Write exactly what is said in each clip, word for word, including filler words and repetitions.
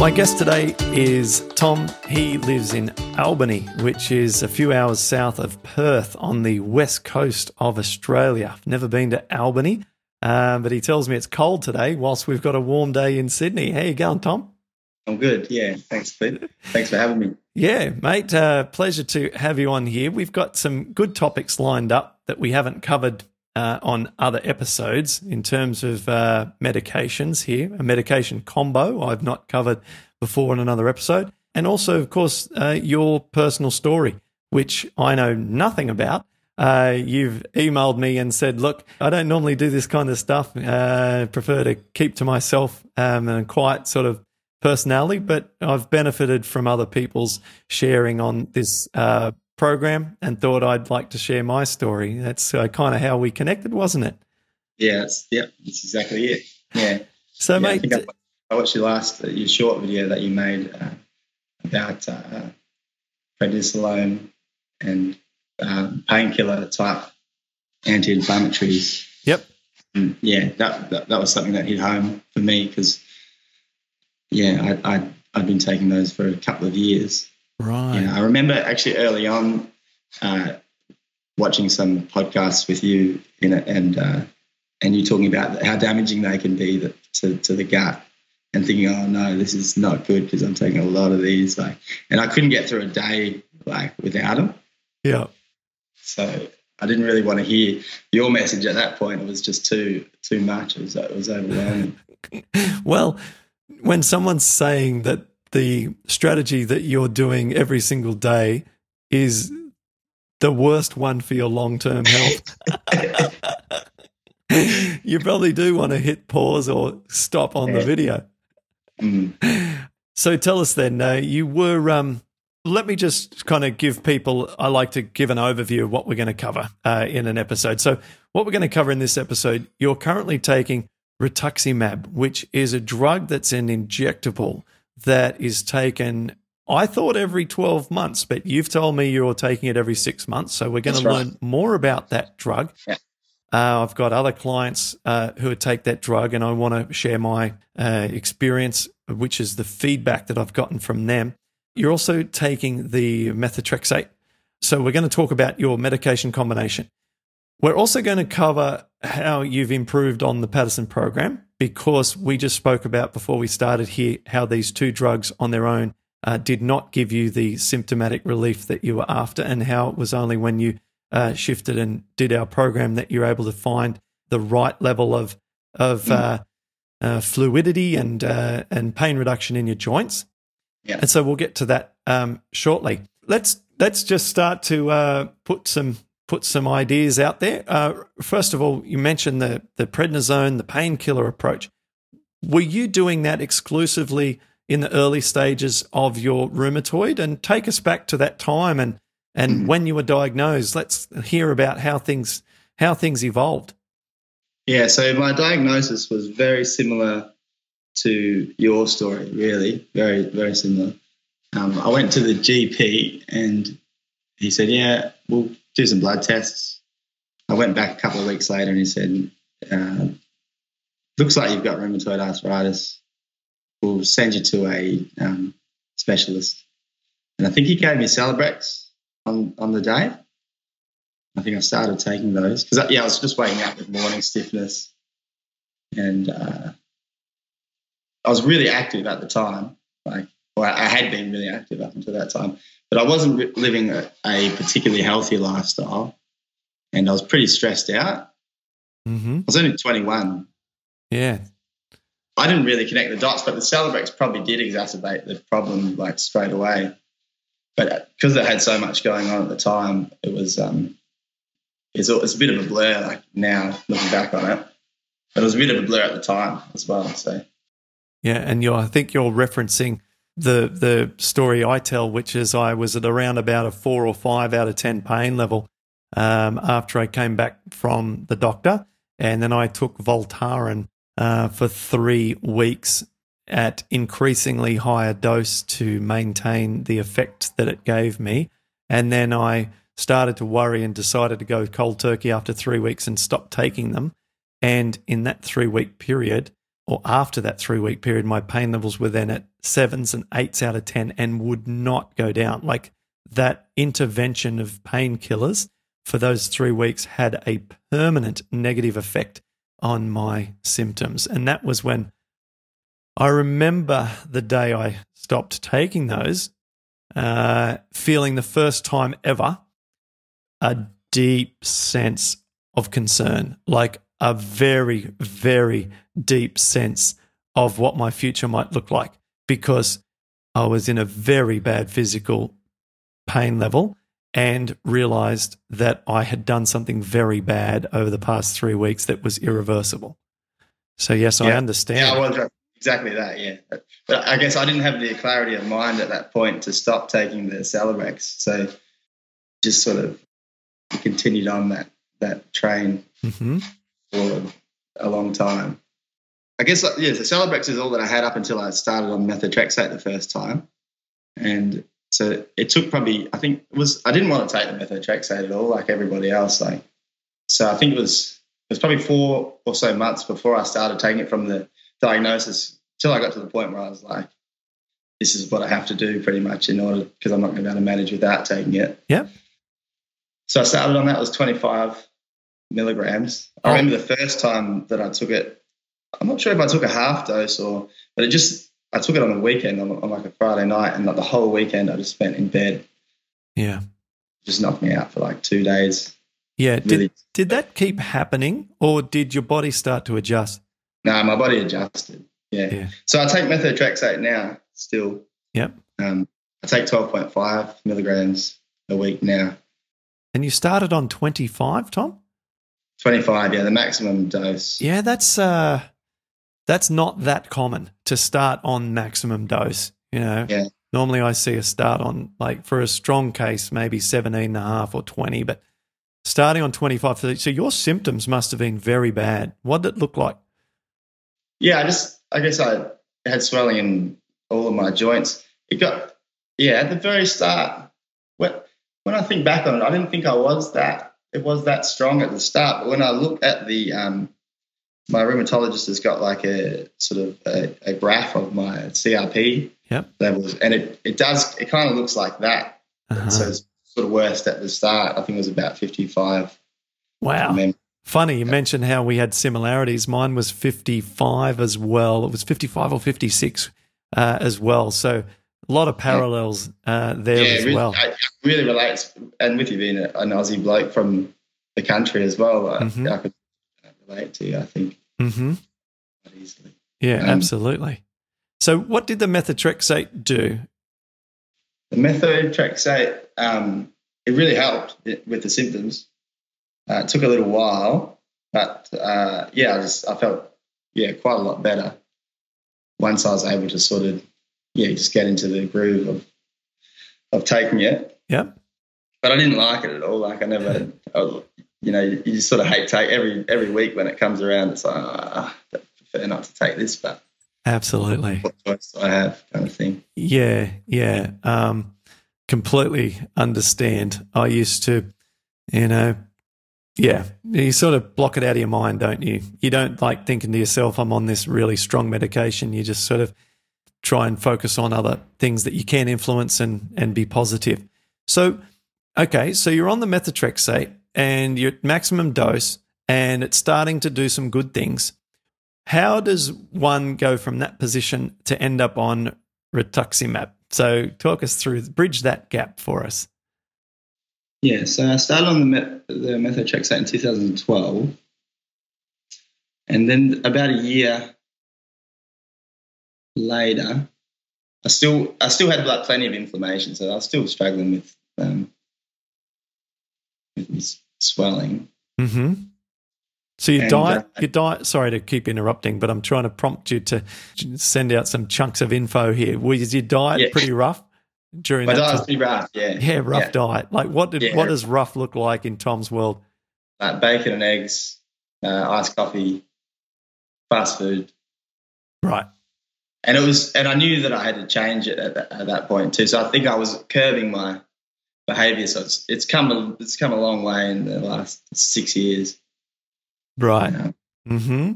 My guest today is Tom. He lives in Albany, which is a few hours south of Perth on the west coast of Australia. I've never been to Albany, uh, but he tells me it's cold today whilst we've got a warm day in Sydney. How you going, Tom? I'm good, yeah. Thanks, Pete. Thanks for having me. Yeah, mate, uh, pleasure to have you on here. We've got some good topics lined up that we haven't covered uh, on other episodes in terms of uh, medications here, a medication combo I've not covered before in another episode, and also, of course, uh, your personal story, which I know nothing about. Uh, you've emailed me and said, look, I don't normally do this kind of stuff. Uh, I prefer to keep to myself um, and quiet sort of personality, but I've benefited from other people's sharing on this uh, program and thought I'd like to share my story. That's uh, kind of how we connected, wasn't it? Yeah, that's, yeah, that's exactly it. Yeah. So, yeah, mate, I think I, I watched your last, your short video that you made uh, about uh, prednisolone and uh, painkiller type anti-inflammatories. Yep. And yeah, that, that that was something that hit home for me because. Yeah, I, I, I've been taking those for a couple of years. Right. You know, I remember actually early on uh, watching some podcasts with you, you know, and uh, and you talking about how damaging they can be the, to, to the gut and thinking, oh, no, this is not good because I'm taking a lot of these. Like, and I couldn't get through a day like without them. Yeah. So I didn't really want to hear your message at that point. It was just too too much. It was, it was overwhelming. Well, when someone's saying that the strategy that you're doing every single day is the worst one for your long-term health, you probably do want to hit pause or stop on the video. Mm. So tell us then, uh, you were um, – let me just kind of give people – I like to give an overview of what we're going to cover uh, in an episode. So what we're going to cover in this episode, you're currently taking – rituximab, which is a drug that's an injectable that is taken, I thought, every twelve months, but you've told me you're taking it every six months. So we're going that's to right. learn more about that drug. Yeah. Uh, I've got other clients uh, who take that drug, and I want to share my uh, experience, which is the feedback that I've gotten from them. You're also taking the methotrexate. So we're going to talk about your medication combination. We're also going to cover how you've improved on the Paddison program, because we just spoke about before we started here how these two drugs on their own uh, did not give you the symptomatic relief that you were after, and how it was only when you uh, shifted and did our program that you're able to find the right level of of uh, uh, fluidity and uh, and pain reduction in your joints. Yeah. And so we'll get to that um, shortly. Let's let's just start to uh, put some. Put some ideas out there. Uh, first of all, you mentioned the the prednisone, the painkiller approach. Were you doing that exclusively in the early stages of your rheumatoid? And take us back to that time and and mm-hmm. when you were diagnosed. Let's hear about how things how things evolved. Yeah, so my diagnosis was very similar to your story. Really, very very similar. Um, I went to the G P and he said, "Yeah, we'll do some blood tests." I went back a couple of weeks later and he said, uh, looks like you've got rheumatoid arthritis. We'll send you to a um, specialist. And I think he gave me Celebrex on, on the day. I think I started taking those because, yeah, I was just waking up with morning stiffness. And uh, I was really active at the time. Like, well, I had been really active up until that time. But I wasn't living a, a particularly healthy lifestyle, and I was pretty stressed out. Mm-hmm. I was only twenty-one. Yeah. I didn't really connect the dots, but the Celebrex probably did exacerbate the problem, like, straight away. But because I had so much going on at the time, it was um, it's, it's a bit of a blur, like, now looking back on it. But it was a bit of a blur at the time as well. So Yeah, and you're, I think you're referencing the the story I tell, which is I was at around about a four or five out of ten pain level um, after I came back from the doctor, and then I took Voltaren uh, for three weeks at increasingly higher dose to maintain the effect that it gave me, and then I started to worry and decided to go cold turkey after three weeks and stop taking them. And in that three-week period, or after that three-week period, my pain levels were then at sevens and eights out of ten and would not go down. Like, that intervention of painkillers for those three weeks had a permanent negative effect on my symptoms. And that was when I remember the day I stopped taking those, uh, feeling the first time ever a deep sense of concern, like a very, very deep sense of what my future might look like, because I was in a very bad physical pain level and realized that I had done something very bad over the past three weeks that was irreversible. So, yes, yeah. I understand. Yeah, well, exactly that, yeah. But I guess I didn't have the clarity of mind at that point to stop taking the Celebrex, so just sort of continued on that, that train mm-hmm. for a long time. I guess, yeah, so Celebrex is all that I had up until I started on methotrexate the first time. And so it took probably, I think it was, I didn't want to take the methotrexate at all, like everybody else. Like, so I think it was, it was probably four or so months before I started taking it from the diagnosis till I got to the point where I was like, this is what I have to do pretty much in order, because I'm not going to be able to manage without taking it. Yep. So I started on that, it was twenty-five milligrams. I remember the first time that I took it, I'm not sure if I took a half dose or, but it just, I took it on a weekend, on, on like a Friday night, and like the whole weekend I just spent in bed. Yeah. Just knocked me out for like two days. Yeah. Really. Did, did that keep happening, or did your body start to adjust? No, my body adjusted. Yeah. yeah. So I take methotrexate now still. Yep. Um, I take twelve point five milligrams a week now. And you started on twenty-five, Tom? twenty-five, yeah, the maximum dose. Yeah, that's uh, that's not that common to start on maximum dose, you know. Yeah. Normally I see a start on, like, for a strong case, maybe seventeen and a half or twenty, but starting on twenty-five. So your symptoms must have been very bad. What did it look like? Yeah, I just, I guess I had swelling in all of my joints. It got, yeah, at the very start, when, when I think back on it, I didn't think I was that. It was that strong at the start, but when I look at the, um, my rheumatologist has got like a sort of a, a graph of my C R P yep. levels, and it, it does, it kind of looks like that. Uh-huh. So it's sort of worst at the start. I think it was about fifty-five. Wow. Funny, you mentioned how we had similarities. Mine was fifty-five as well. It was fifty-five or fifty-six uh, as well. So a lot of parallels uh, there yeah, as really, well. It really relates, and with you being an Aussie bloke from the country as well, mm-hmm. I, I could relate to you, I think, mm-hmm. quite easily. Yeah, um, absolutely. So what did the methotrexate do? The methotrexate, um, it really helped with the symptoms. Uh, it took a little while, but, uh, yeah, I just I felt, yeah, quite a lot better once I was able to sort of, yeah, you just get into the groove of of taking it. Yeah. But I didn't like it at all. Like I never, I was, you know, you just sort of hate take every every week when it comes around. It's like, oh, I prefer not to take this, but absolutely, what choice do I have, kind of thing. Yeah, yeah, um, completely understand. I used to, you know, yeah, you sort of block it out of your mind, don't you? You don't like thinking to yourself, I'm on this really strong medication. You just sort of try and focus on other things that you can influence and, and be positive. So, okay, so you're on the methotrexate and you're at maximum dose and it's starting to do some good things. How does one go from that position to end up on rituximab? So talk us through, bridge that gap for us. Yeah, so I started on the, met- the methotrexate in two thousand twelve, and then about a year later, I still I still had like plenty of inflammation, so I was still struggling with um, with swelling. Mm-hmm. So your and, diet, uh, your diet. Sorry to keep interrupting, but I'm trying to prompt you to send out some chunks of info here. Was your diet yeah. pretty rough during? My that diet was pretty rough. Yeah, yeah, rough yeah. diet. Like what did yeah. what does rough look like in Tom's world? Uh, bacon and eggs, uh, iced coffee, fast food. Right. And it was, and I knew that I had to change it at that, at that point too. So I think I was curbing my behaviour. So it's it's come a, it's come a long way in the last six years. Right. You know? Mm-hmm.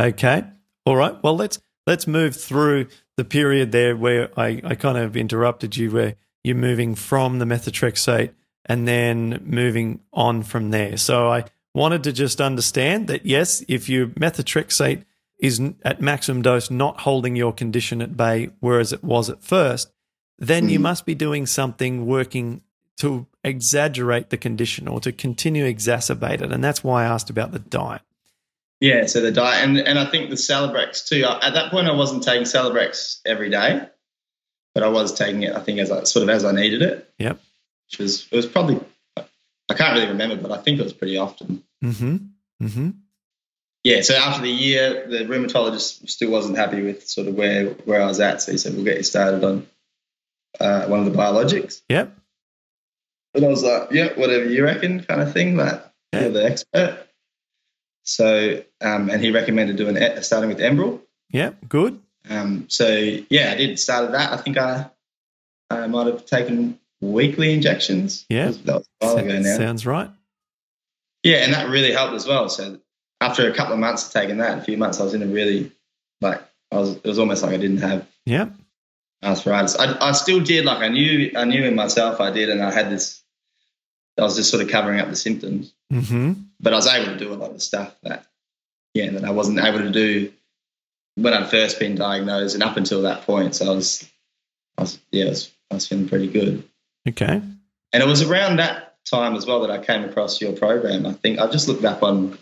Okay. All right. Well, let's let's move through the period there where I, I kind of interrupted you, where you're moving from the methotrexate and then moving on from there. So I wanted to just understand that yes, if you methotrexate is at maximum dose not holding your condition at bay, whereas it was at first, then mm. you must be doing something working to exaggerate the condition or to continue exacerbate it. And that's why I asked about the diet. Yeah, so the diet. And, and I think the Celebrex too. At that point, I wasn't taking Celebrex every day, but I was taking it, I think, as I, sort of as I needed it. Yep. Which was, it was probably, I can't really remember, but I think it was pretty often. Mm-hmm, mm-hmm. Yeah, so after the year, the rheumatologist still wasn't happy with sort of where, where I was at, so he said, we'll get you started on uh, one of the biologics. Yep. And I was like, yeah, whatever you reckon kind of thing, like yeah. you're the expert. So, um, and he recommended doing it, starting with Enbrel. Yep, good. Um, so, yeah, I did start that. I think I, I might have taken weekly injections. Yeah, that was a while ago now. Sounds right. Yeah, and that really helped as well, so... After a couple of months of taking that, a few months, I was in a really, like, I was. It was almost like I didn't have yeah. arthritis. I, I still did, like, I knew I knew in myself I did, and I had this, I was just sort of covering up the symptoms. Mm-hmm. But I was able to do a lot of stuff that, yeah, that I wasn't able to do when I'd first been diagnosed and up until that point. So I was, I was yeah, I was, I was feeling pretty good. Okay. And it was around that time as well that I came across your program. I think I just looked up on...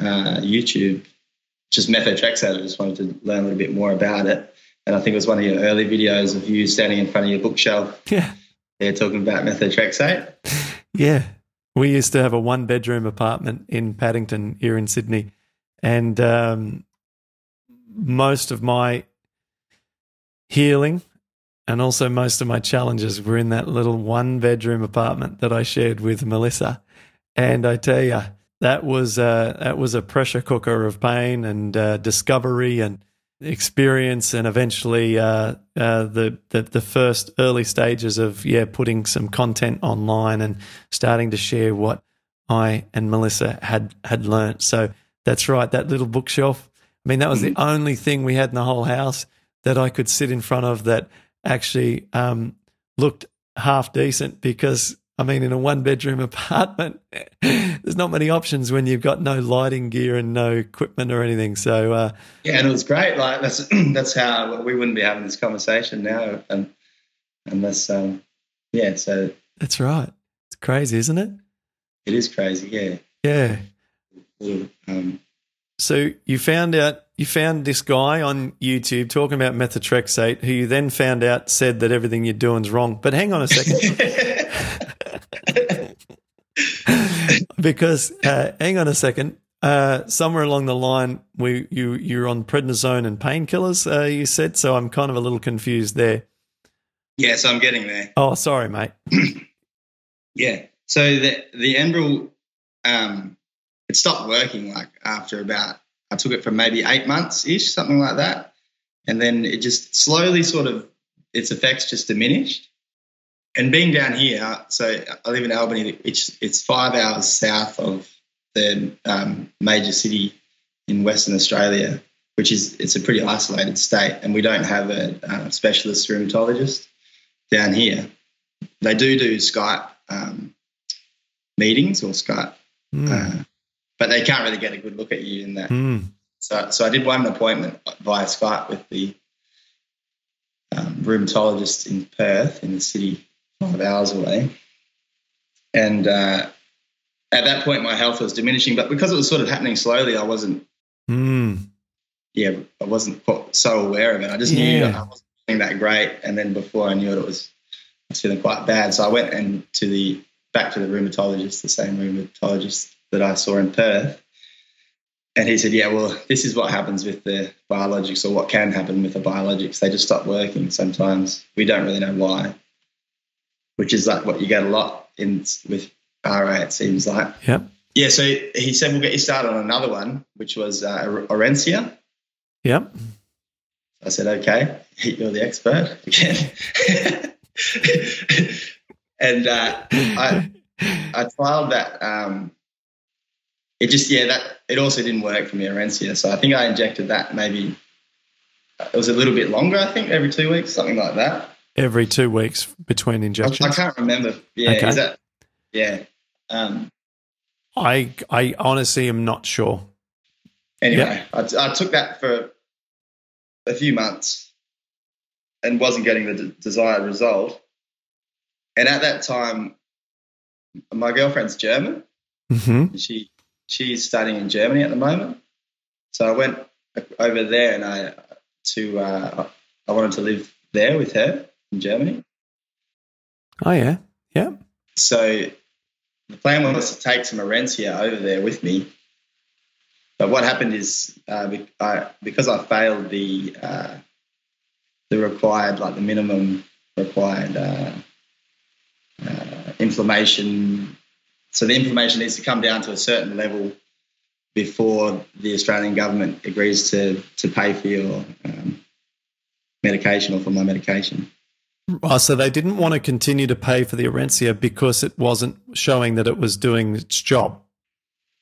Uh, YouTube, just methotrexate. I just wanted to learn a little bit more about it, and I think it was one of your early videos of you standing in front of your bookshelf. Yeah, they're talking about methotrexate. Yeah, we used to have a one-bedroom apartment in Paddington here in Sydney, and um, most of my healing and also most of my challenges were in that little one-bedroom apartment that I shared with Melissa. And I tell you, That was uh, that was a pressure cooker of pain and uh, discovery and experience, and eventually uh, uh, the, the the first early stages of yeah putting some content online and starting to share what I and Melissa had had learnt. So that's right, that little bookshelf. I mean, that was the only thing we had in the whole house that I could sit in front of that actually um, looked half decent, because I mean, in a one-bedroom apartment, there's not many options when you've got no lighting gear and no equipment or anything. So uh, yeah, and it was great. Like that's that's how we wouldn't be having this conversation now, and unless um, yeah. So that's right. It's crazy, isn't it? It is crazy. Yeah. Yeah. yeah um, so you found out you found this guy on YouTube talking about methotrexate, who you then found out said that everything you're doing's wrong. But hang on a second. Because uh, hang on a second, uh, somewhere along the line, we you you're on prednisone and painkillers. Uh, you said so. I'm kind of a little confused there. Yeah, so I'm getting there. Oh, sorry, mate. Yeah. So the the Enbrel, um, it stopped working. Like after about, I took it for maybe eight months ish, something like that, and then it just slowly sort of its effects just diminished. And being down here, so I live in Albany, it's, it's five hours south of the um, major city in Western Australia, which is it's a pretty isolated state, and we don't have a uh, specialist rheumatologist down here. They do do Skype um, meetings or Skype, mm. uh, but they can't really get a good look at you in that. Mm. So, so I did one appointment via Skype with the um, rheumatologist in Perth in the city, five hours away, and uh, at that point my health was diminishing, but because it was sort of happening slowly, I wasn't mm. yeah I wasn't so aware of it. I just yeah. knew I wasn't feeling that great, and then before I knew it, it was I was feeling quite bad. So I went and to the back to the rheumatologist, the same rheumatologist that I saw in Perth, And he said, yeah, well, this is what happens with the biologics, or what can happen with the biologics. They just stop working sometimes. We don't really know why, which is like what you get a lot in with R A, it seems like. Yep. Yeah, so he said, we'll get you started on another one, which was uh, Orencia. Yep. I said, okay, you're the expert again. And uh, I I trialed that. Um, it just, yeah, that it also didn't work for me, Orencia. So I think I injected that maybe, it was a little bit longer, I think, every two weeks, something like that. Every two weeks between injections? I, I can't remember. Yeah, okay. Is that, yeah. Um, I I honestly am not sure. Anyway, yep. I, I took that for a few months and wasn't getting the d- desired result. And at that time, my girlfriend's German. Mm-hmm. She she's studying in Germany at the moment. So I went over there and I to uh, I wanted to live there with her in Germany. Oh yeah, yeah. So the plan was to take some Orencia over there with me. But what happened is uh, I, because I failed the uh, the required, like the minimum required uh, uh, inflammation. So the inflammation needs to come down to a certain level before the Australian government agrees to to pay for your um, medication, or for my medication. Oh, so they didn't want to continue to pay for the Orencia because it wasn't showing that it was doing its job.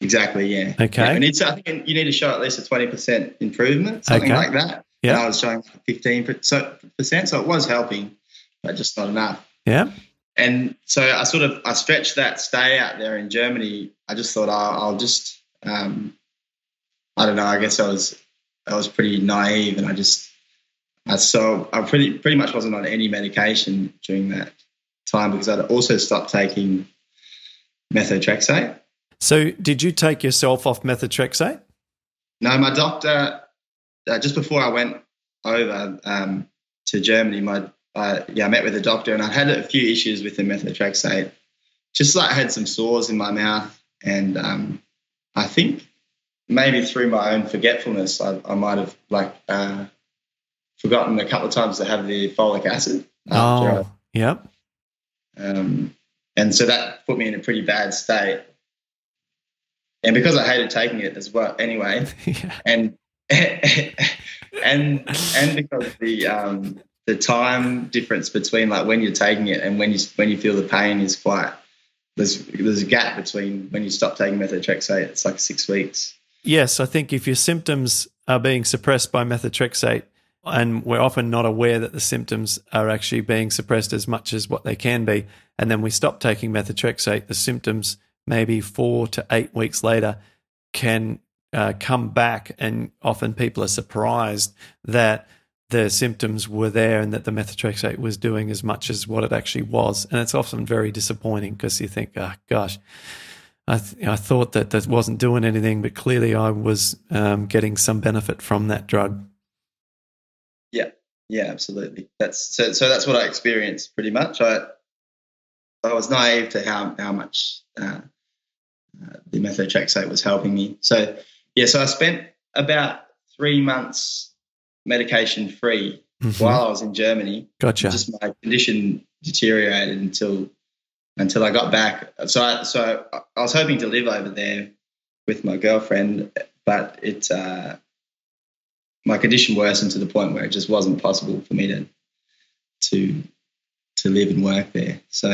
Exactly, yeah. Okay. Yeah, need to, I think you need to show at least a twenty percent improvement, something okay. like that. Yeah. And I was showing fifteen percent, so it was helping, but just not enough. Yeah. And so I sort of I stretched that stay out there in Germany. I just thought I'll, I'll just, um, I don't know, I guess I was I was pretty naive and I just, So I pretty pretty much wasn't on any medication during that time because I'd also stopped taking methotrexate. So did you take yourself off methotrexate? No, my doctor, uh, just before I went over um, to Germany, my uh, yeah, I met with a doctor and I had a few issues with the methotrexate. Just like I had some sores in my mouth and um, I think maybe through my own forgetfulness I, I might have like... Uh, forgotten a couple of times to have the folic acid. Oh, yep. Um, and so that put me in a pretty bad state. And because I hated taking it as well anyway, yeah. and and and because the um, the time difference between like when you're taking it and when you when you feel the pain is quite, there's, there's a gap between when you stop taking methotrexate, it's like six weeks. Yes, I think if your symptoms are being suppressed by methotrexate, and we're often not aware that the symptoms are actually being suppressed as much as what they can be. And then we stop taking methotrexate. The symptoms, maybe four to eight weeks later, can uh, come back. And often people are surprised that the symptoms were there and that the methotrexate was doing as much as what it actually was. And it's often very disappointing because you think, oh, gosh, I, th- I thought that that wasn't doing anything, but clearly I was um, getting some benefit from that drug. Yeah, yeah, absolutely. That's so. So that's what I experienced pretty much. I I was naive to how how much uh, uh, the methotrexate was helping me. So yeah, so I spent about three months medication free mm-hmm. while I was in Germany. Gotcha. Just my condition deteriorated until until I got back. So I, so I, I was hoping to live over there with my girlfriend, but it. Uh, My condition worsened to the point where it just wasn't possible for me to to to live and work there. So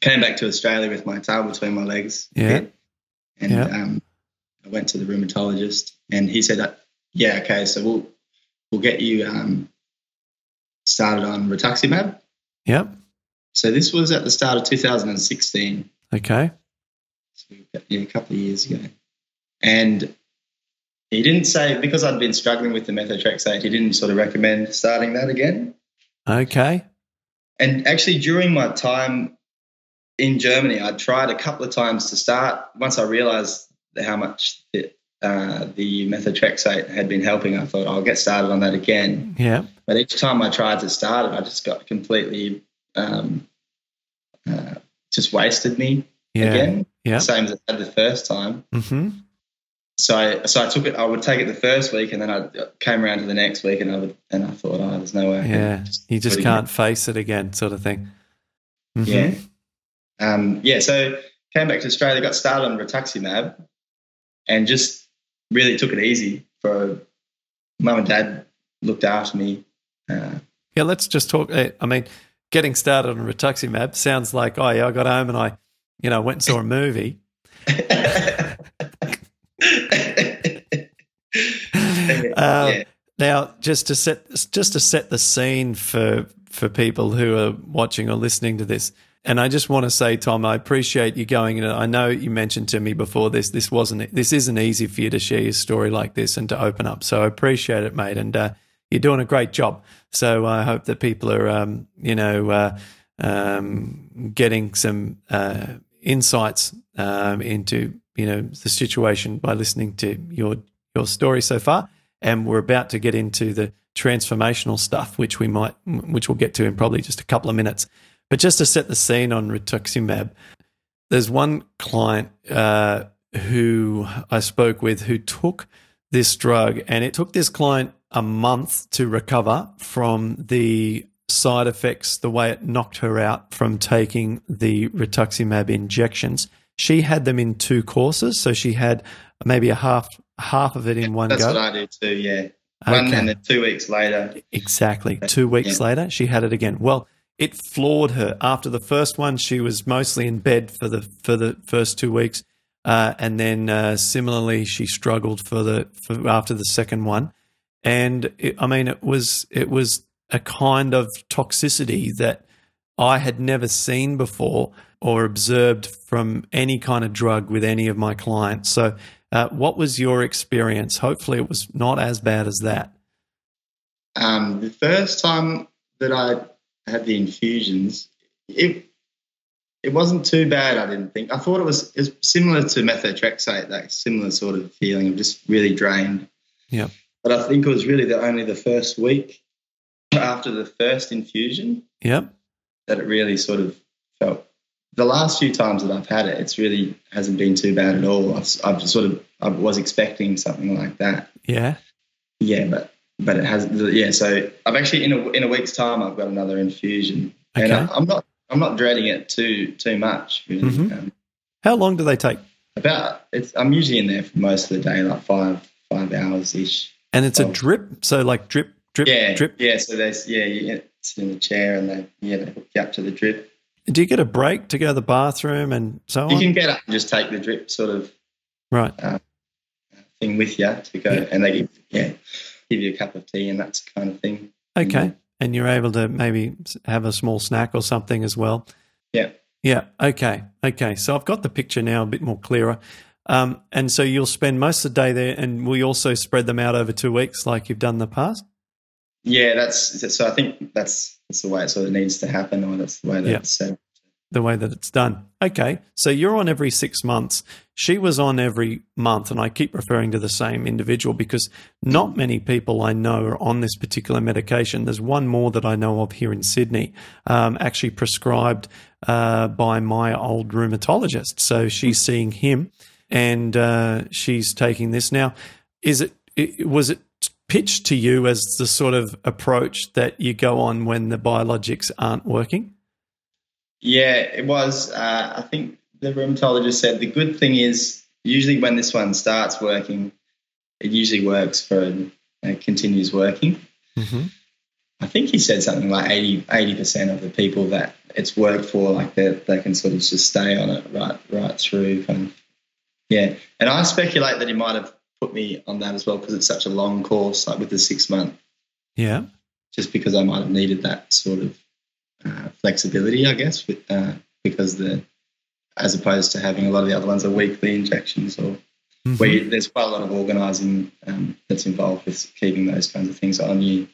came back to Australia with my tail between my legs. Yeah. And yeah. Um, I went to the rheumatologist and he said, yeah, okay, so we'll we'll get you um, started on rituximab. Yep. So this was at the start of two thousand sixteen. Okay. So yeah, a couple of years ago. And he didn't say, because I'd been struggling with the methotrexate, he didn't sort of recommend starting that again. Okay. And actually during my time in Germany, I tried a couple of times to start. Once I realised how much the, uh, the methotrexate had been helping, I thought, I'll get started on that again. Yeah. But each time I tried to start it, I just got completely um, uh, just wasted me yeah. again. Yeah. Same as I had the first time. Mm-hmm. So I, so I took it. I would take it the first week, and then I came around to the next week, and I would, and I thought, oh, there's no way. I yeah, just you just can't again. face it again, sort of thing. Mm-hmm. Yeah, um, yeah. So came back to Australia, got started on rituximab, and just really took it easy. For mum and dad looked after me. Uh, yeah, let's just talk. I mean, getting started on rituximab sounds like, oh yeah, I got home and I, you know, went and saw a movie. Uh, yeah. Now, just to set just to set the scene for for people who are watching or listening to this, and I just want to say, Tom, I appreciate you going in. I know you mentioned to me before this this wasn't this isn't easy for you to share your story like this and to open up. So I appreciate it, mate, and uh, you're doing a great job. So I hope that people are um, you know uh, um, getting some uh, insights um, into you know the situation by listening to your your story so far. And we're about to get into the transformational stuff, which we might, which we'll get to in probably just a couple of minutes. But just to set the scene on rituximab, there's one client uh, who I spoke with who took this drug, and it took this client a month to recover from the side effects, the way it knocked her out from taking the rituximab injections. She had them in two courses, so she had maybe a half. Half of it in yeah, one that's go. That's what I do too, yeah. One okay. and then two weeks later. Exactly. Two weeks yeah. later, she had it again. Well, it floored her. After the first one, she was mostly in bed for the for the first two weeks, uh, and then uh, similarly, she struggled for the for, after the second one. And it, I mean, it was it was a kind of toxicity that I had never seen before or observed from any kind of drug with any of my clients. So. Uh, what was your experience? Hopefully it was not as bad as that. Um, the first time that I had the infusions, it it wasn't too bad, I didn't think. I thought it was, it was similar to methotrexate, that similar sort of feeling of just really drained. Yeah. But I think it was really the only the first week after the first infusion yep. that it really sort of felt. The last few times that I've had it, it's really hasn't been too bad at all. I've, I've sort of I was expecting something like that. Yeah, yeah, but but it hasn't. Yeah, so I've actually in a in a week's time I've got another infusion, okay. and I, I'm not I'm not dreading it too too much. Really. Mm-hmm. Um, How long do they take? About it's I'm usually in there for most of the day, like five five hours ish. And it's oh. a drip, so like drip drip yeah, drip. Yeah, so there's yeah you sit in the chair and they yeah they hook you up to the drip. Do you get a break to go to the bathroom and so on? You can get up and just take the drip sort of right uh, thing with you to go, yeah. and they give, yeah, give you a cup of tea and that kind of thing. Okay, and, and you're able to maybe have a small snack or something as well. Yeah. Yeah, okay, okay. So I've got the picture now a bit more clearer. Um, and so you'll spend most of the day there, and will you also spread them out over two weeks like you've done in the past? Yeah, that's so. I think that's that's the way it sort of needs to happen, or that's the way that yeah. it's set. The way that it's done. Okay, so you're on every six months. She was on every month, and I keep referring to the same individual because not many people I know are on this particular medication. There's one more that I know of here in Sydney, um, actually prescribed uh, by my old rheumatologist. So she's seeing him, and uh, she's taking this now. Is it? it was it? Pitched to you as the sort of approach that you go on when the biologics aren't working? Yeah, it was. Uh, I think the rheumatologist said the good thing is usually when this one starts working, it usually works for and uh, continues working. Mm-hmm. I think he said something like eighty percent of the people that it's worked for, like they they can sort of just stay on it right right through. Kind of. Yeah, and I speculate that he might have put me on that as well because it's such a long course, like with the six month. Yeah. Just because I might have needed that sort of uh, flexibility, I guess, with, uh, because the as opposed to having a lot of the other ones are weekly injections or mm-hmm. where you, there's quite a lot of organising um, that's involved with keeping those kinds of things on you.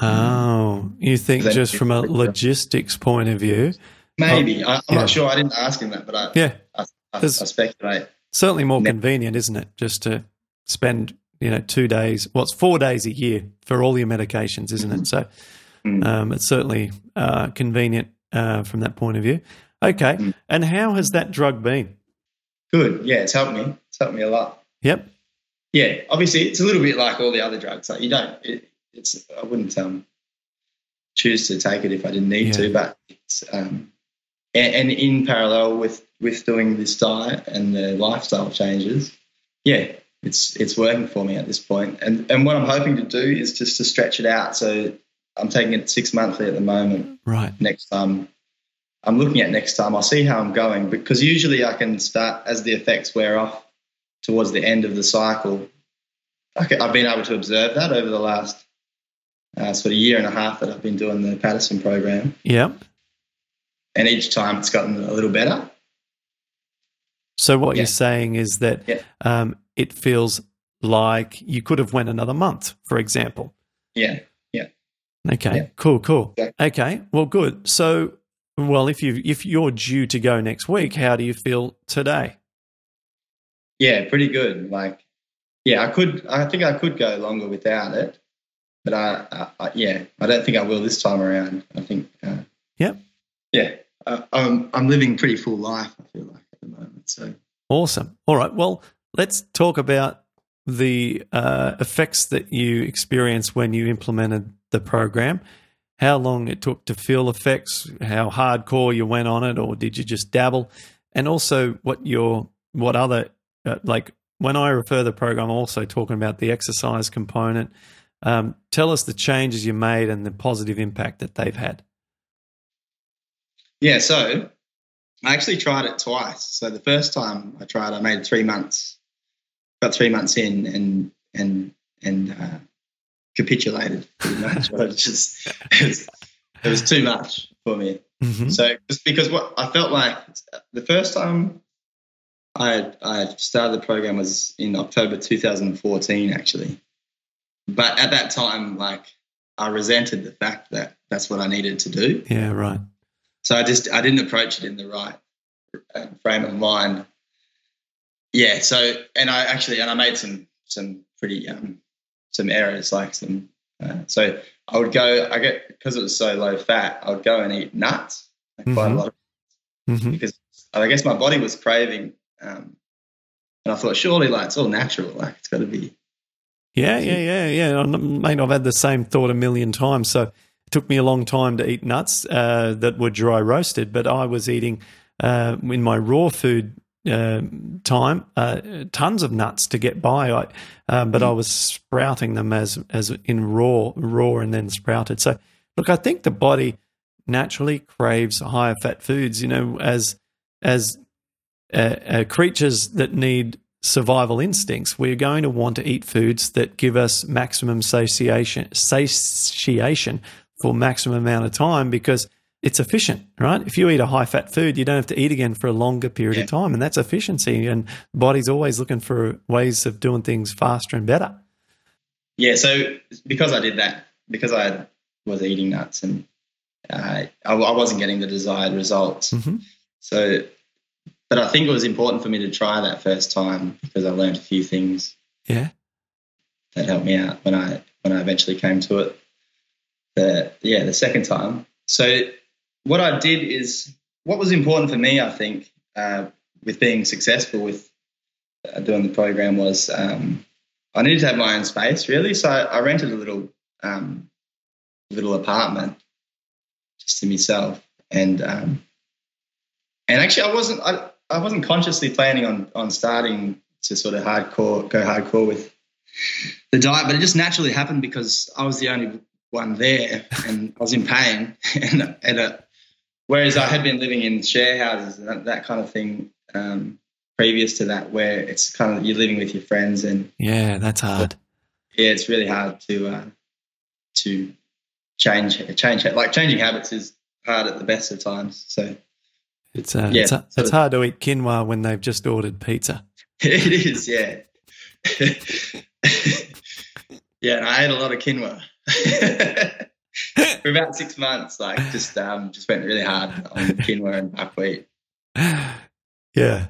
Oh, you think just from a logistics point of view? Maybe. Um, I, I'm yeah. not sure. I didn't ask him that, but I, yeah. I, I, I speculate. Certainly more convenient, isn't it, just to spend, you know, two days, well, it's four days a year for all your medications, isn't it? So um, it's certainly uh, convenient uh, from that point of view. Okay, and how has that drug been? Good, yeah, it's helped me. It's helped me a lot. Yep. Yeah, obviously it's a little bit like all the other drugs. Like you don't, it, it's I wouldn't um, choose to take it if I didn't need yeah. to. But it's um, and, and in parallel with with doing this diet and the lifestyle changes, yeah, it's it's working for me at this point. And and what I'm hoping to do is just to stretch it out. So I'm taking it six monthly at the moment. Right. Next time, I'm looking at next time. I'll see how I'm going, because usually I can start as the effects wear off towards the end of the cycle. I've been able to observe that over the last uh, sort of year and a half that I've been doing the Paddison program. Yeah. And each time it's gotten a little better. So what yeah. you're saying is that yeah. um, it feels like you could have went another month, for example. Yeah, yeah. Okay, yeah. cool, cool. Yeah. Okay, well, good. So, well, if you if you're due to go next week, how do you feel today? Yeah, pretty good. Like, yeah, I could. I think I could go longer without it, but I, I, I yeah, I don't think I will this time around. I think. Uh, yep. Yeah, uh, I'm I'm living pretty full life, I feel like, at the moment. So awesome. All right. Well, let's talk about the uh, effects that you experienced when you implemented the program. How long it took to feel effects? How hardcore you went on it, or did you just dabble? And also, what your what other Uh, like when I refer the program, I'm also talking about the exercise component. Um, tell us the changes you made and the positive impact that they've had. Yeah, so I actually tried it twice. So the first time I tried, I made three months, got three months in, and and and uh, capitulated pretty much. I just it was, it was too much for me. Mm-hmm. So just because what I felt like the first time. I I started the program was in October two thousand fourteen, actually. But at that time, like, I resented the fact that that's what I needed to do. Yeah, right. So I just I didn't approach it in the right frame of mind. Yeah. So and I actually and I made some some pretty um some errors, like some. Uh, so I would go I get because it was so low fat, I would go and eat nuts, like mm-hmm. quite a lot of nuts, mm-hmm. because I guess my body was craving. Um, and I thought, surely, like, it's all natural. Like, it's got to be. Yeah, yeah, yeah, yeah. I'm, mate, I've had the same thought a million times. So it took me a long time to eat nuts uh, that were dry roasted, but I was eating uh, in my raw food uh, time uh, tons of nuts to get by. I, uh, but mm-hmm. I was sprouting them as as in raw, raw, and then sprouted. So look, I think the body naturally craves higher fat foods. You know, as as Uh, uh, creatures that need survival instincts, we're going to want to eat foods that give us maximum satiation, satiation for maximum amount of time because it's efficient, right? If you eat a high-fat food, you don't have to eat again for a longer period yeah. of time, and that's efficiency, and the body's always looking for ways of doing things faster and better. Yeah, so because I did that, because I was eating nuts and uh, I, I wasn't getting the desired results, mm-hmm. so... But I think it was important for me to try that first time because I learned a few things. Yeah, that helped me out when I when I eventually came to it. The yeah, the second time. So what I did is what was important for me, I think, uh, with being successful with uh, doing the program was um, I needed to have my own space really. So I, I rented a little um, little apartment just to myself and. Um, And actually, I wasn't I, I wasn't consciously planning on on starting to sort of hardcore go hardcore with the diet, but it just naturally happened because I was the only one there, and I was in pain. And, and uh, whereas I had been living in share houses and that, that kind of thing um, previous to that, where it's kind of you're living with your friends, and yeah, that's hard. Yeah, it's really hard to uh, to change change like changing habits is hard at the best of times. So. It's uh, yeah, it's, it's of, hard to eat quinoa when they've just ordered pizza. It is, yeah. yeah, and I ate a lot of quinoa for about six months. Like, just um, just went really hard on quinoa and buckwheat. Yeah,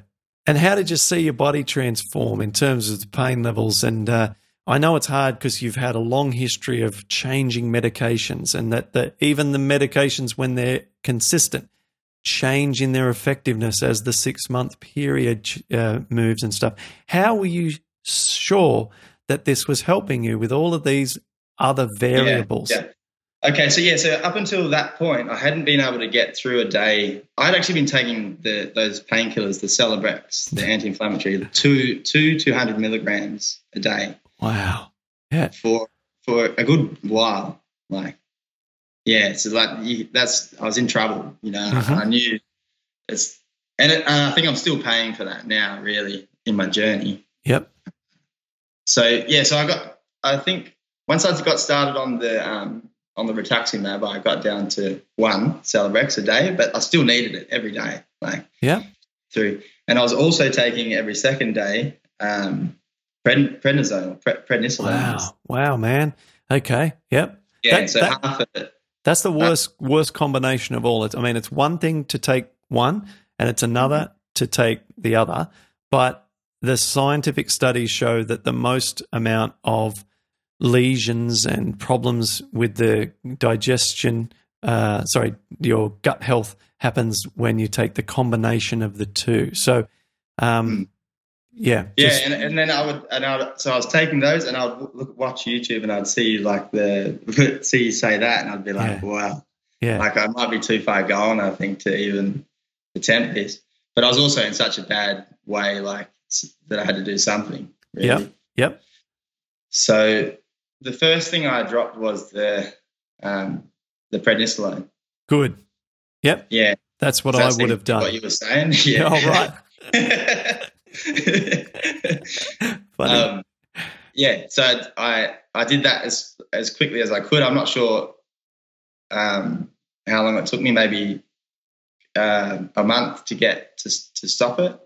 and how did you see your body transform in terms of the pain levels? And uh, I know it's hard because you've had a long history of changing medications, and that the, even the medications when they're consistent. Change in their effectiveness as the six-month period uh, moves and stuff. How were you sure that this was helping you with all of these other variables? Yeah, yeah. Okay, so yeah, so up until that point, I hadn't been able to get through a day. I'd actually been taking the, those painkillers, the Celebrex, the anti-inflammatory, two, two 200 milligrams a day. Wow. Yeah. For for a good while, like, yeah, so like you, that's I was in trouble, you know. Uh-huh. I knew it's, and, it, and I think I'm still paying for that now, really, in my journey. Yep. So yeah, so I got. I think once I got started on the um, on the rituximab, I got down to one Celebrex a day, but I still needed it every day, like yeah, through. And I was also taking every second day um, pred prednisone, pred prednisolone. Wow, wow, man. Okay, yep. Yeah, that, so that, half of it. That's the worst half. worst combination of all. It's, I mean, it's one thing to take one, and it's another to take the other, but. The scientific studies show that the most amount of lesions and problems with the digestion, uh, sorry, your gut health happens when you take the combination of the two. So, um, yeah, yeah, just- and, and then I would, and I would, so I was taking those, and I'd look, watch YouTube, and I'd see like the see you say that, and I'd be like, yeah. wow, yeah, like I might be too far gone, I think, to even attempt this. But I was also in such a bad way, like. That I had to do something. Really. Yep. Yep. So the first thing I dropped was the um, the prednisolone. Good. Yep. Yeah. That's what I would have done. What you were saying. Yeah. All right. um, yeah. So I I did that as as quickly as I could. I'm not sure um, how long it took me. Maybe uh, a month to get to to stop it.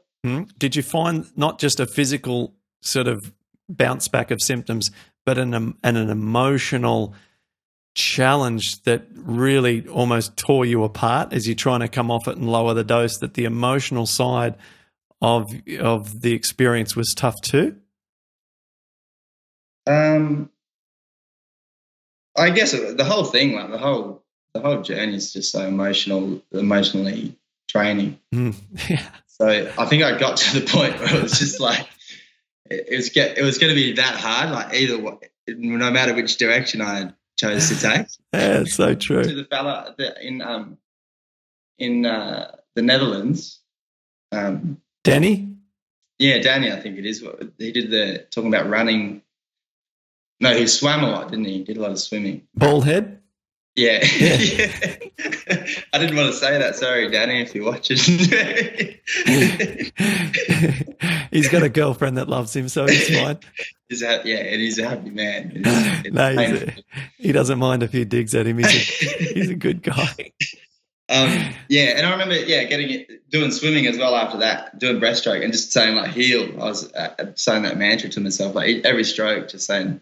Did you find not just a physical sort of bounce back of symptoms, but an um, and an emotional challenge that really almost tore you apart as you're trying to come off it and lower the dose, that the emotional side of of the experience was tough too? Um, I guess the whole thing, like the whole the whole journey, is just so emotional, emotionally draining. Mm. Yeah. So I think I got to the point where it was just like it was get it was going to be that hard, like either way, no matter which direction I chose to take. Yeah, it's so true. To the fella in um in uh, the Netherlands, um, Danny. Yeah, Danny. I think it is. He did the talking about running. No, he swam a lot, didn't he? He did a lot of swimming. Bald head. Yeah. yeah. I didn't want to say that. Sorry, Danny, if you're watching. He's got a girlfriend that loves him, so he's fine. He's a, yeah, and he's a happy man. It's, it's no, he's a, he doesn't mind a few digs at him. He's a, he's a good guy. Um, yeah, and I remember, yeah, getting it, doing swimming as well after that, doing breaststroke and just saying, like, heal. I was uh, saying that mantra to myself, like, every stroke, just saying,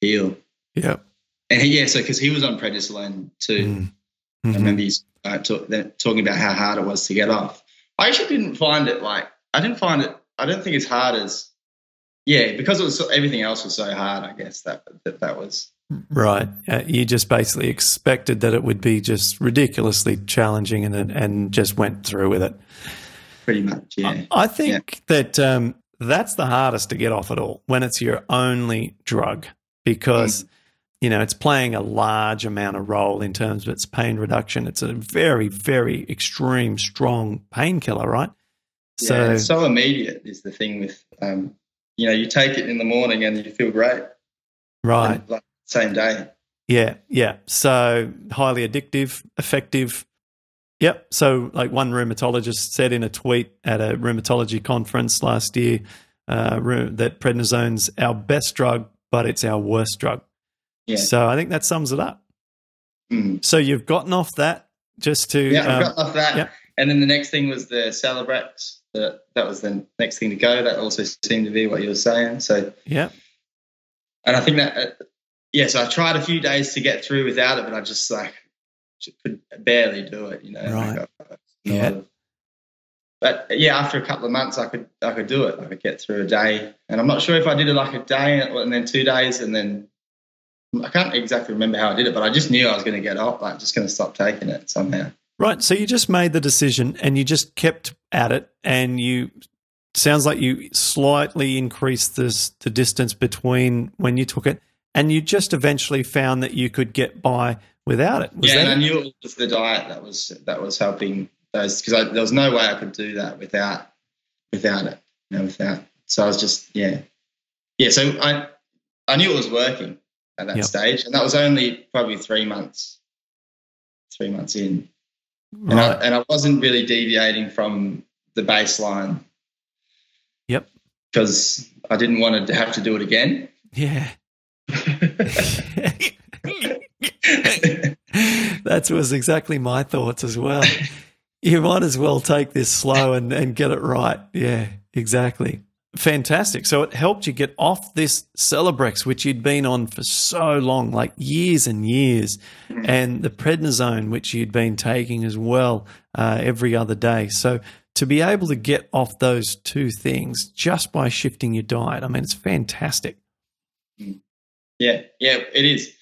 heal. Yeah. And he, yeah, so because he was on prednisolone too. Mm. Mm-hmm. I remember he's uh, talk, talking about how hard it was to get off. I actually didn't find it like I didn't find it. I don't think it's hard as yeah, because it was so, everything else was so hard. I guess that that, that was right. Uh, you just basically expected that it would be just ridiculously challenging, and and just went through with it. Pretty much, yeah. I, I think yeah. that um, that's the hardest to get off at all, when it's your only drug, because. Mm. You know, it's playing a large amount of role in terms of its pain reduction. It's a very, very extreme, strong painkiller, right? Yeah, so it's so immediate is the thing with, um, you know, you take it in the morning and you feel great. Right. Like same day. Yeah, yeah. So highly addictive, effective. Yep. So like one rheumatologist said in a tweet at a rheumatology conference last year uh, that prednisone's our best drug, but it's our worst drug. Yeah. So I think that sums it up. Mm. So you've gotten off that just to... Yeah, I've um, gotten off that. Yeah. And then the next thing was the Celebrex. The, that was the next thing to go. That also seemed to be what you were saying. So yeah. And I think that, uh, yeah, so I tried a few days to get through without it, but I just like just could barely do it, you know. Right. Got, yeah. Of, but, yeah, after a couple of months I could I could do it. I could get through a day. And I'm not sure if I did it like a day and then two days and then... I can't exactly remember how I did it, but I just knew I was going to get off, like just going to stop taking it somehow. Right. So you just made the decision and you just kept at it and you sounds like you slightly increased this, the distance between when you took it, and you just eventually found that you could get by without it. Was yeah, that and it? I knew it was the diet that was that was helping those, because there was no way I could do that without without it. You know, without so I was just yeah, yeah. So I I knew it was working at that yep. stage, and that was only probably three months, three months in, right. and I, and I wasn't really deviating from the baseline. Yep. Because I didn't want to have to do it again. Yeah. That was exactly my thoughts as well. You might as well take this slow and, and get it right. Yeah, exactly. Fantastic. So it helped you get off this Celebrex, which you'd been on for so long, like years and years, and the prednisone, which you'd been taking as well uh, every other day. So to be able to get off those two things just by shifting your diet, I mean, it's fantastic. Yeah, yeah, it is.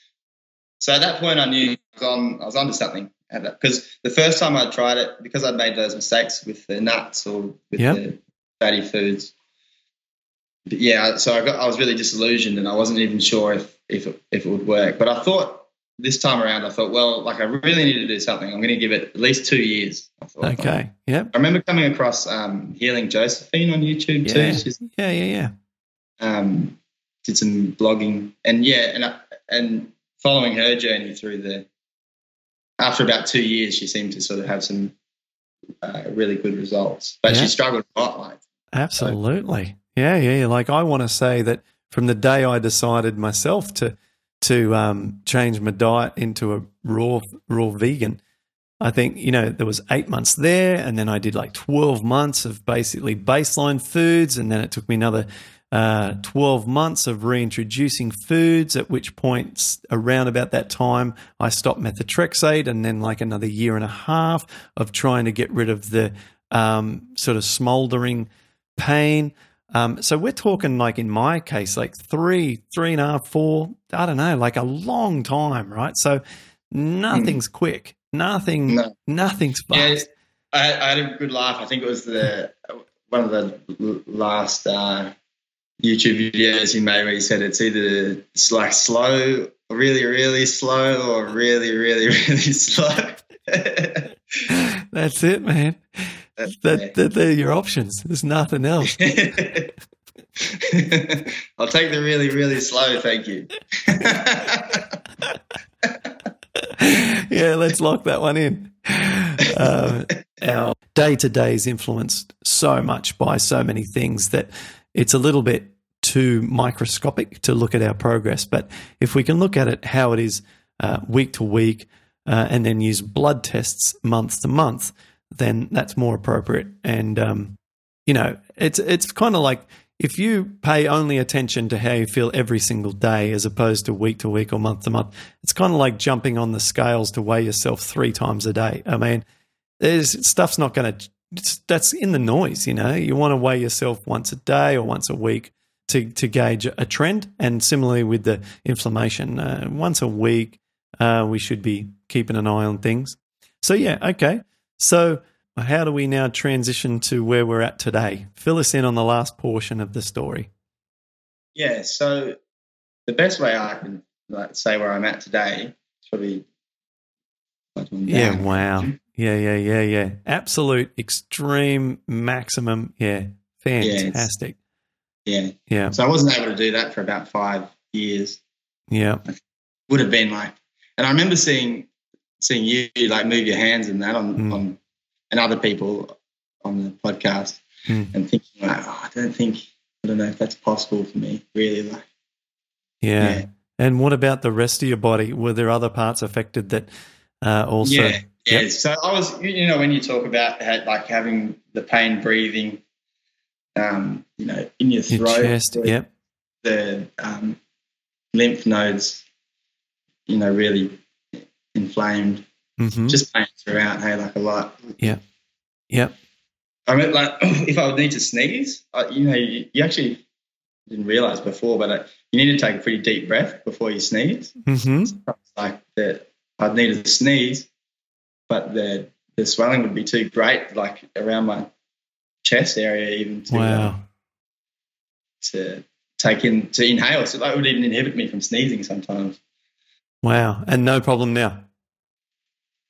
So at that point I knew I was, on, I was onto something, because the first time I tried it, because I'd made those mistakes with the nuts or with yep. the fatty foods, but yeah, so I, got, I was really disillusioned and I wasn't even sure if, if, it, if it would work. But I thought this time around I thought, well, like I really need to do something. I'm going to give it at least two years. I thought, okay, yeah. I remember coming across um, Healing Josephine on YouTube yeah. too. She's, yeah, yeah, yeah. Um, did some blogging and, yeah, and I, and following her journey through the – after about two years she seemed to sort of have some uh, really good results. But yeah. she struggled a lot. Like, absolutely. So. Yeah, yeah. Like I want to say that from the day I decided myself to – to um, change my diet into a raw raw vegan, I think, you know, there was eight months there, and then I did like twelve months of basically baseline foods, and then it took me another uh, twelve months of reintroducing foods, at which point around about that time I stopped methotrexate, and then like another year and a half of trying to get rid of the um, sort of smoldering pain. Um, so we're talking like in my case, like three, three and a half, four, I don't know, like a long time, right? So nothing's mm. quick, nothing, no. nothing's fast. Yeah, I, I had a good laugh. I think it was the one of the last uh, YouTube videos he made where he said it's either it's like slow, really, really slow, or really, really, really slow. That's it, man. That, that they're your options. There's nothing else. I'll take the really, really slow, thank you. Yeah, let's lock that one in. Uh, our day-to-day is influenced so much by so many things that it's a little bit too microscopic to look at our progress. But if we can look at it how it is uh, week to week uh, and then use blood tests month to month, then that's more appropriate. And, um, you know, it's it's kind of like if you pay only attention to how you feel every single day as opposed to week to week or month to month, it's kind of like jumping on the scales to weigh yourself three times a day. I mean, there's stuff's not going to – that's in the noise, you know. You want to weigh yourself once a day or once a week to, to gauge a trend. And similarly with the inflammation, uh, once a week uh, we should be keeping an eye on things. So, yeah, okay. So how do we now transition to where we're at today? Fill us in on the last portion of the story. Yeah, so the best way I can like say where I'm at today is probably yeah, wow. Yeah, yeah, yeah, yeah. Absolute extreme maximum. Yeah, fantastic. Yeah, yeah. Yeah. So I wasn't able to do that for about five years. Yeah. Would have been like – and I remember seeing – seeing you like move your hands and that on, mm. on and other people on the podcast mm. and thinking like, oh, I don't think, I don't know if that's possible for me really. Like, yeah. yeah. And what about the rest of your body? Were there other parts affected that uh, also? Yeah. yeah. Yep. So I was, you know, when you talk about how, like having the pain breathing, um, you know, in your throat, your chest, the, yep. the um, lymph nodes, you know, really inflamed, mm-hmm. just pain throughout, hey, like a lot. Yeah, yeah. I mean, like, if I would need to sneeze, I, you know, you, you actually didn't realise before, but I, you need to take a pretty deep breath before you sneeze. Mm-hmm. So like that, I'd need to sneeze, but the the swelling would be too great, like around my chest area even to, wow. um, to take in, to inhale. So that would even inhibit me from sneezing sometimes. Wow. And no problem now?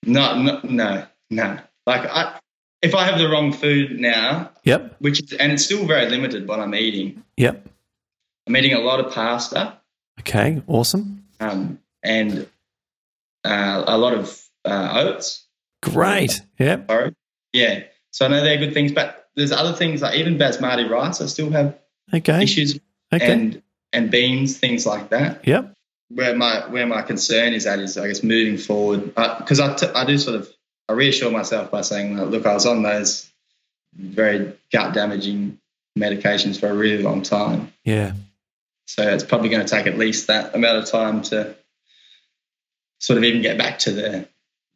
No, no, no. no. Like I, if I have the wrong food now, yep. which is, and it's still very limited what I'm eating. Yep. I'm eating a lot of pasta. Okay, awesome. Um, and uh, a lot of uh, oats. Great. Yep. Sorry. Yeah. So I know they're good things, but there's other things like even basmati rice. I still have okay. issues. Okay. And and beans, things like that. Yep. Where my where my concern is at is I guess moving forward because uh, I t- I do sort of. I reassure myself by saying, look, I was on those very gut-damaging medications for a really long time. Yeah. So it's probably going to take at least that amount of time to sort of even get back to the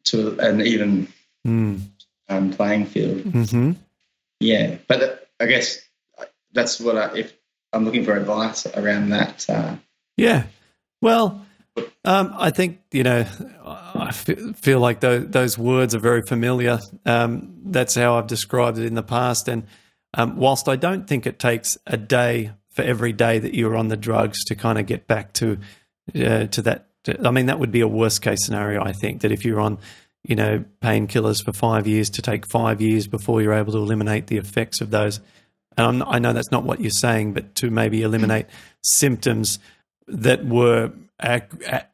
to an even mm. um, playing field. Mm-hmm. Yeah. But that, I guess that's what I, if I'm looking for advice around that. Uh, yeah. Well, Um, I think, you know, I feel like those, those words are very familiar. Um, that's how I've described it in the past. And um, whilst I don't think it takes a day for every day that you're on the drugs to kind of get back to uh, to that, to, I mean, that would be a worst case scenario, I think, that if you're on, you know, painkillers for five years to take five years before you're able to eliminate the effects of those. And I'm not, I know that's not what you're saying, but to maybe eliminate symptoms that were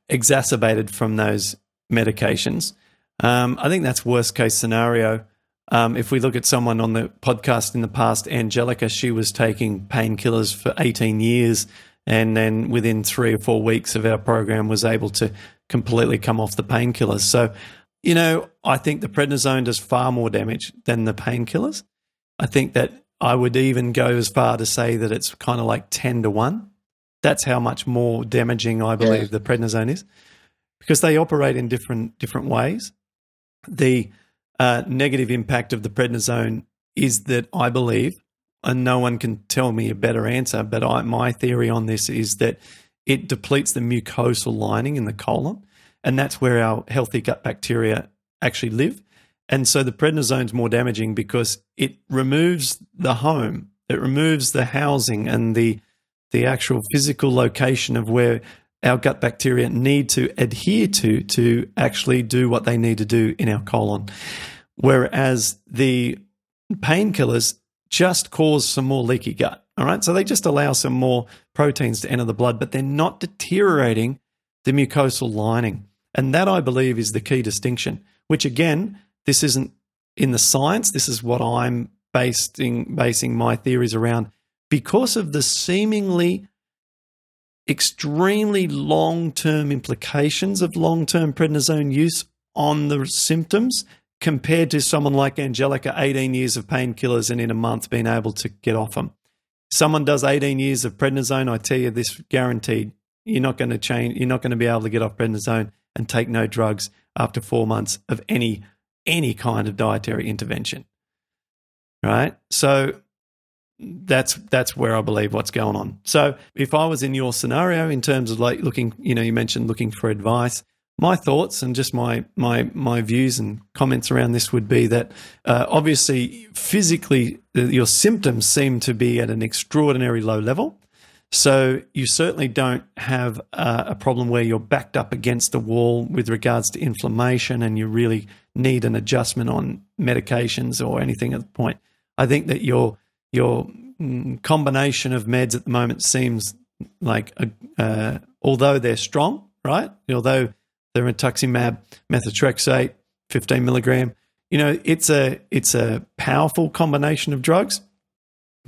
exacerbated from those medications. Um, I think that's worst case scenario. Um, if we look at someone on the podcast in the past, Angelica, she was taking painkillers for eighteen years and then within three or four weeks of our program was able to completely come off the painkillers. So, you know, I think the prednisone does far more damage than the painkillers. I think that I would even go as far to say that it's kind of like ten to one. That's how much more damaging I believe yeah. the prednisone is, because they operate in different different ways. The uh, negative impact of the prednisone is that I believe, and no one can tell me a better answer, but I, my theory on this is that it depletes the mucosal lining in the colon, and that's where our healthy gut bacteria actually live. And so the prednisone's more damaging because it removes the home, it removes the housing and the the actual physical location of where our gut bacteria need to adhere to to actually do what they need to do in our colon. Whereas the painkillers just cause some more leaky gut, all right? So they just allow some more proteins to enter the blood, but they're not deteriorating the mucosal lining. And that, I believe, is the key distinction, which, again, this isn't in the science. This is what I'm basing, basing my theories around. Because of the seemingly extremely long-term implications of long-term prednisone use on the symptoms compared to someone like Angelica, eighteen years of painkillers and in a month being able to get off them. Someone does eighteen years of prednisone, I tell you this guaranteed, you're not going to change, you're not going to be able to get off prednisone and take no drugs after four months of any any kind of dietary intervention, right? So That's that's where I believe what's going on. So if I was in your scenario in terms of like looking, you know, you mentioned looking for advice, my thoughts and just my my my views and comments around this would be that uh, obviously physically your symptoms seem to be at an extraordinary low level. So you certainly don't have a, a problem where you're backed up against the wall with regards to inflammation and you really need an adjustment on medications or anything at the point. I think that you're Your combination of meds at the moment seems like, a, uh, although they're strong, right? Although they're rituximab, methotrexate, fifteen milligram. You know, it's a it's a powerful combination of drugs,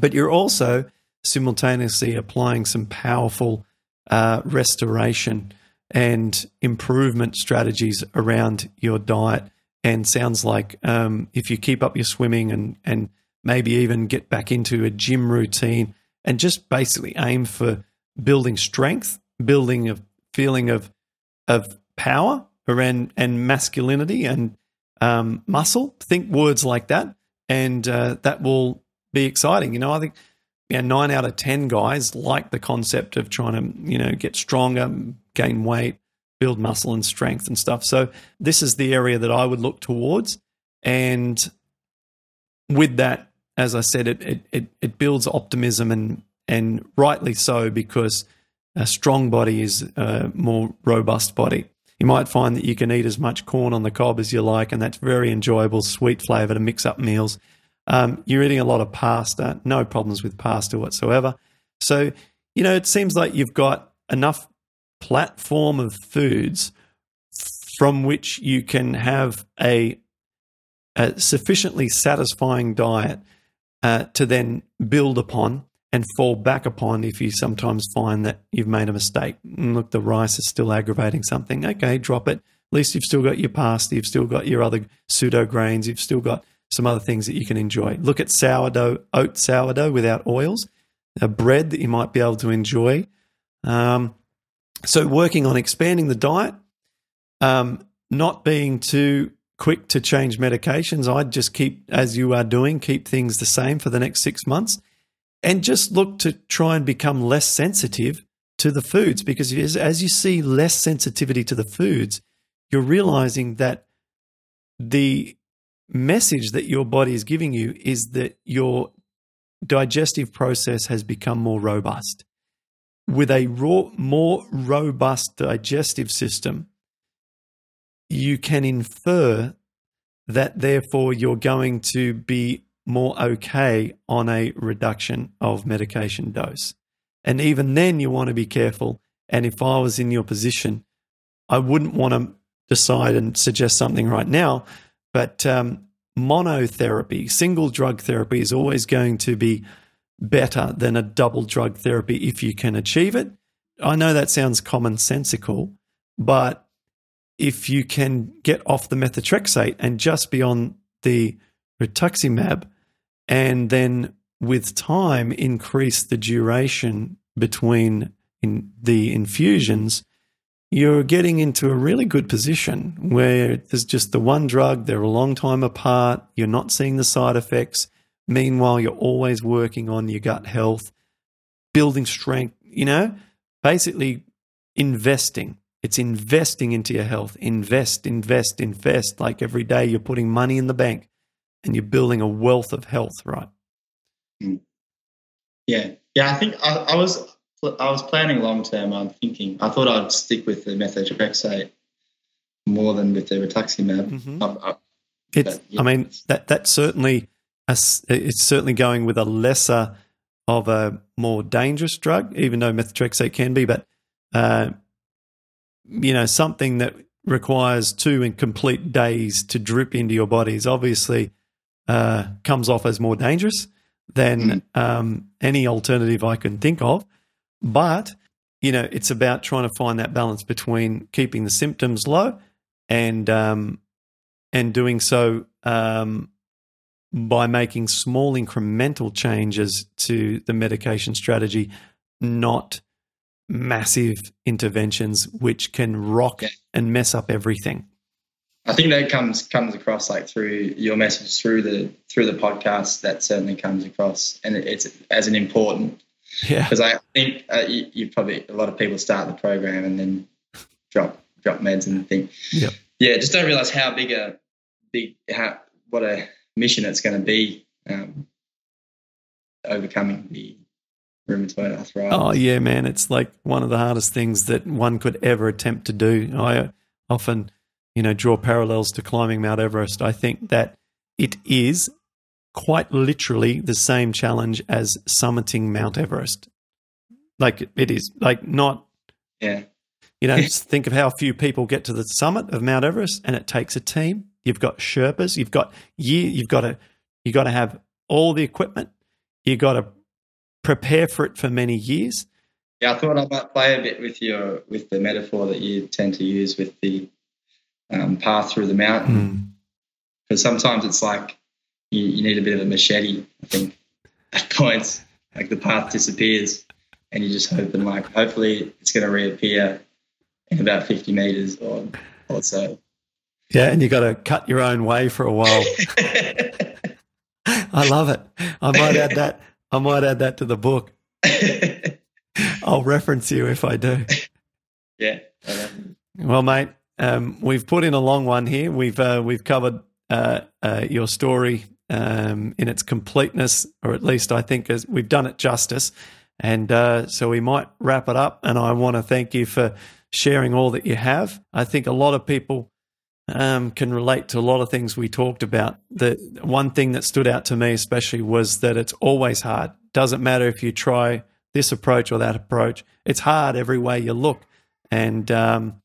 but you're also simultaneously applying some powerful uh, restoration and improvement strategies around your diet. And sounds like um, if you keep up your swimming and and maybe even get back into a gym routine and just basically aim for building strength, building a feeling of of power around and masculinity and um, muscle. Think words like that, and uh, that will be exciting. You know, I think yeah, nine out of ten guys like the concept of trying to, you know, get stronger, gain weight, build muscle and strength and stuff. So this is the area that I would look towards. And with that, as I said, it it it builds optimism, and and rightly so, because a strong body is a more robust body. You might find that you can eat as much corn on the cob as you like, and that's very enjoyable, sweet flavour to mix up meals. Um, you're eating a lot of pasta, no problems with pasta whatsoever. So, you know, it seems like you've got enough platform of foods from which you can have a, a sufficiently satisfying diet uh, to then build upon and fall back upon if you sometimes find that you've made a mistake. Look, the rice is still aggravating something. Okay, drop it. At least you've still got your pasta, you've still got your other pseudo grains, you've still got some other things that you can enjoy. Look at sourdough, oat sourdough without oils, a bread that you might be able to enjoy. Um, so working on expanding the diet, um, not being too quick to change medications. I'd just keep, as you are doing, keep things the same for the next six months. And just look to try and become less sensitive to the foods, because as you see less sensitivity to the foods, you're realizing that the message that your body is giving you is that your digestive process has become more robust. With a raw, more robust digestive system, you can infer that therefore you're going to be more okay on a reduction of medication dose. And even then you want to be careful. And if I was in your position, I wouldn't want to decide and suggest something right now, but um, monotherapy, single drug therapy is always going to be better than a double drug therapy if you can achieve it. I know that sounds commonsensical, but if you can get off the methotrexate and just be on the rituximab, and then with time increase the duration between in the infusions, you're getting into a really good position where there's just the one drug, they're a long time apart, you're not seeing the side effects. Meanwhile, you're always working on your gut health, building strength, you know, basically investing. It's investing into your health. Invest, invest, invest. Like every day you're putting money in the bank. And you're building a wealth of health, right? Yeah, yeah. I think I, I was I was planning long term. I'm thinking I thought I'd stick with the methotrexate more than with the rituximab. Mm-hmm. I, I, it's, but, yeah. I mean, that that's certainly a, it's certainly going with a lesser of a more dangerous drug, even though methotrexate can be. But uh, you know, something that requires two incomplete days to drip into your body is obviously. Uh, comes off as more dangerous than um, any alternative I can think of. But, you know, it's about trying to find that balance between keeping the symptoms low and um, and doing so um, by making small incremental changes to the medication strategy, not massive interventions which can rock and mess up everything. I think that comes comes across like through your message, through the through the podcast. That certainly comes across, and it, it's as an important. Yeah, because I think uh, you, you probably a lot of people start the program and then drop drop meds and think, yep. yeah, just don't realize how big a big how, what a mission it's going to be um, overcoming the rheumatoid arthritis. Oh yeah, man, it's like one of the hardest things that one could ever attempt to do. I often. You know, draw parallels to climbing Mount Everest. I think that it is quite literally the same challenge as summiting Mount Everest. Like it is, like not, yeah. You know, just think of how few people get to the summit of Mount Everest, and it takes a team. You've got Sherpas. You've got year. You've got to. You got to have all the equipment. You got to prepare for it for many years. Yeah, I thought I might play a bit with your with the metaphor that you tend to use with the. Um, path through the mountain, because mm. sometimes it's like you, you need a bit of a machete. I think at points, like the path disappears, and you just hope and like hopefully it's going to reappear in about fifty meters or, or so. Yeah, and you got to cut your own way for a while. I love it. I might add that. I might add that to the book. I'll reference you if I do. Yeah. I love it. Well, mate. Um, we've put in a long one here. We've uh, we've covered uh, uh, your story um, in its completeness, or at least I think as we've done it justice. And uh, so we might wrap it up. And I want to thank you for sharing all that you have. I think a lot of people um, can relate to a lot of things we talked about. The one thing that stood out to me especially was that it's always hard. Doesn't matter if you try this approach or that approach. It's hard every way you look. And um,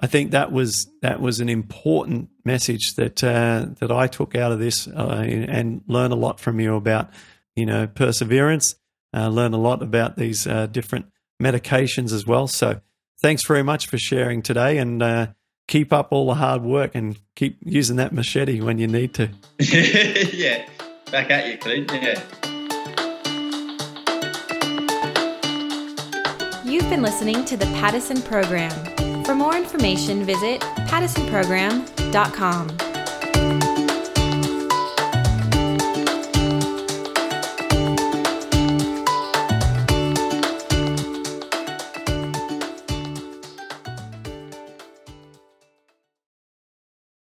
I think that was that was an important message that uh, that I took out of this uh, and learned a lot from you about, you know, perseverance. Uh, learn a lot about these uh, different medications as well. So thanks very much for sharing today, and uh, keep up all the hard work and keep using that machete when you need to. Yeah, back at you, Clint. Yeah. You've been listening to the Paddison Program. For more information, visit paddison program dot com.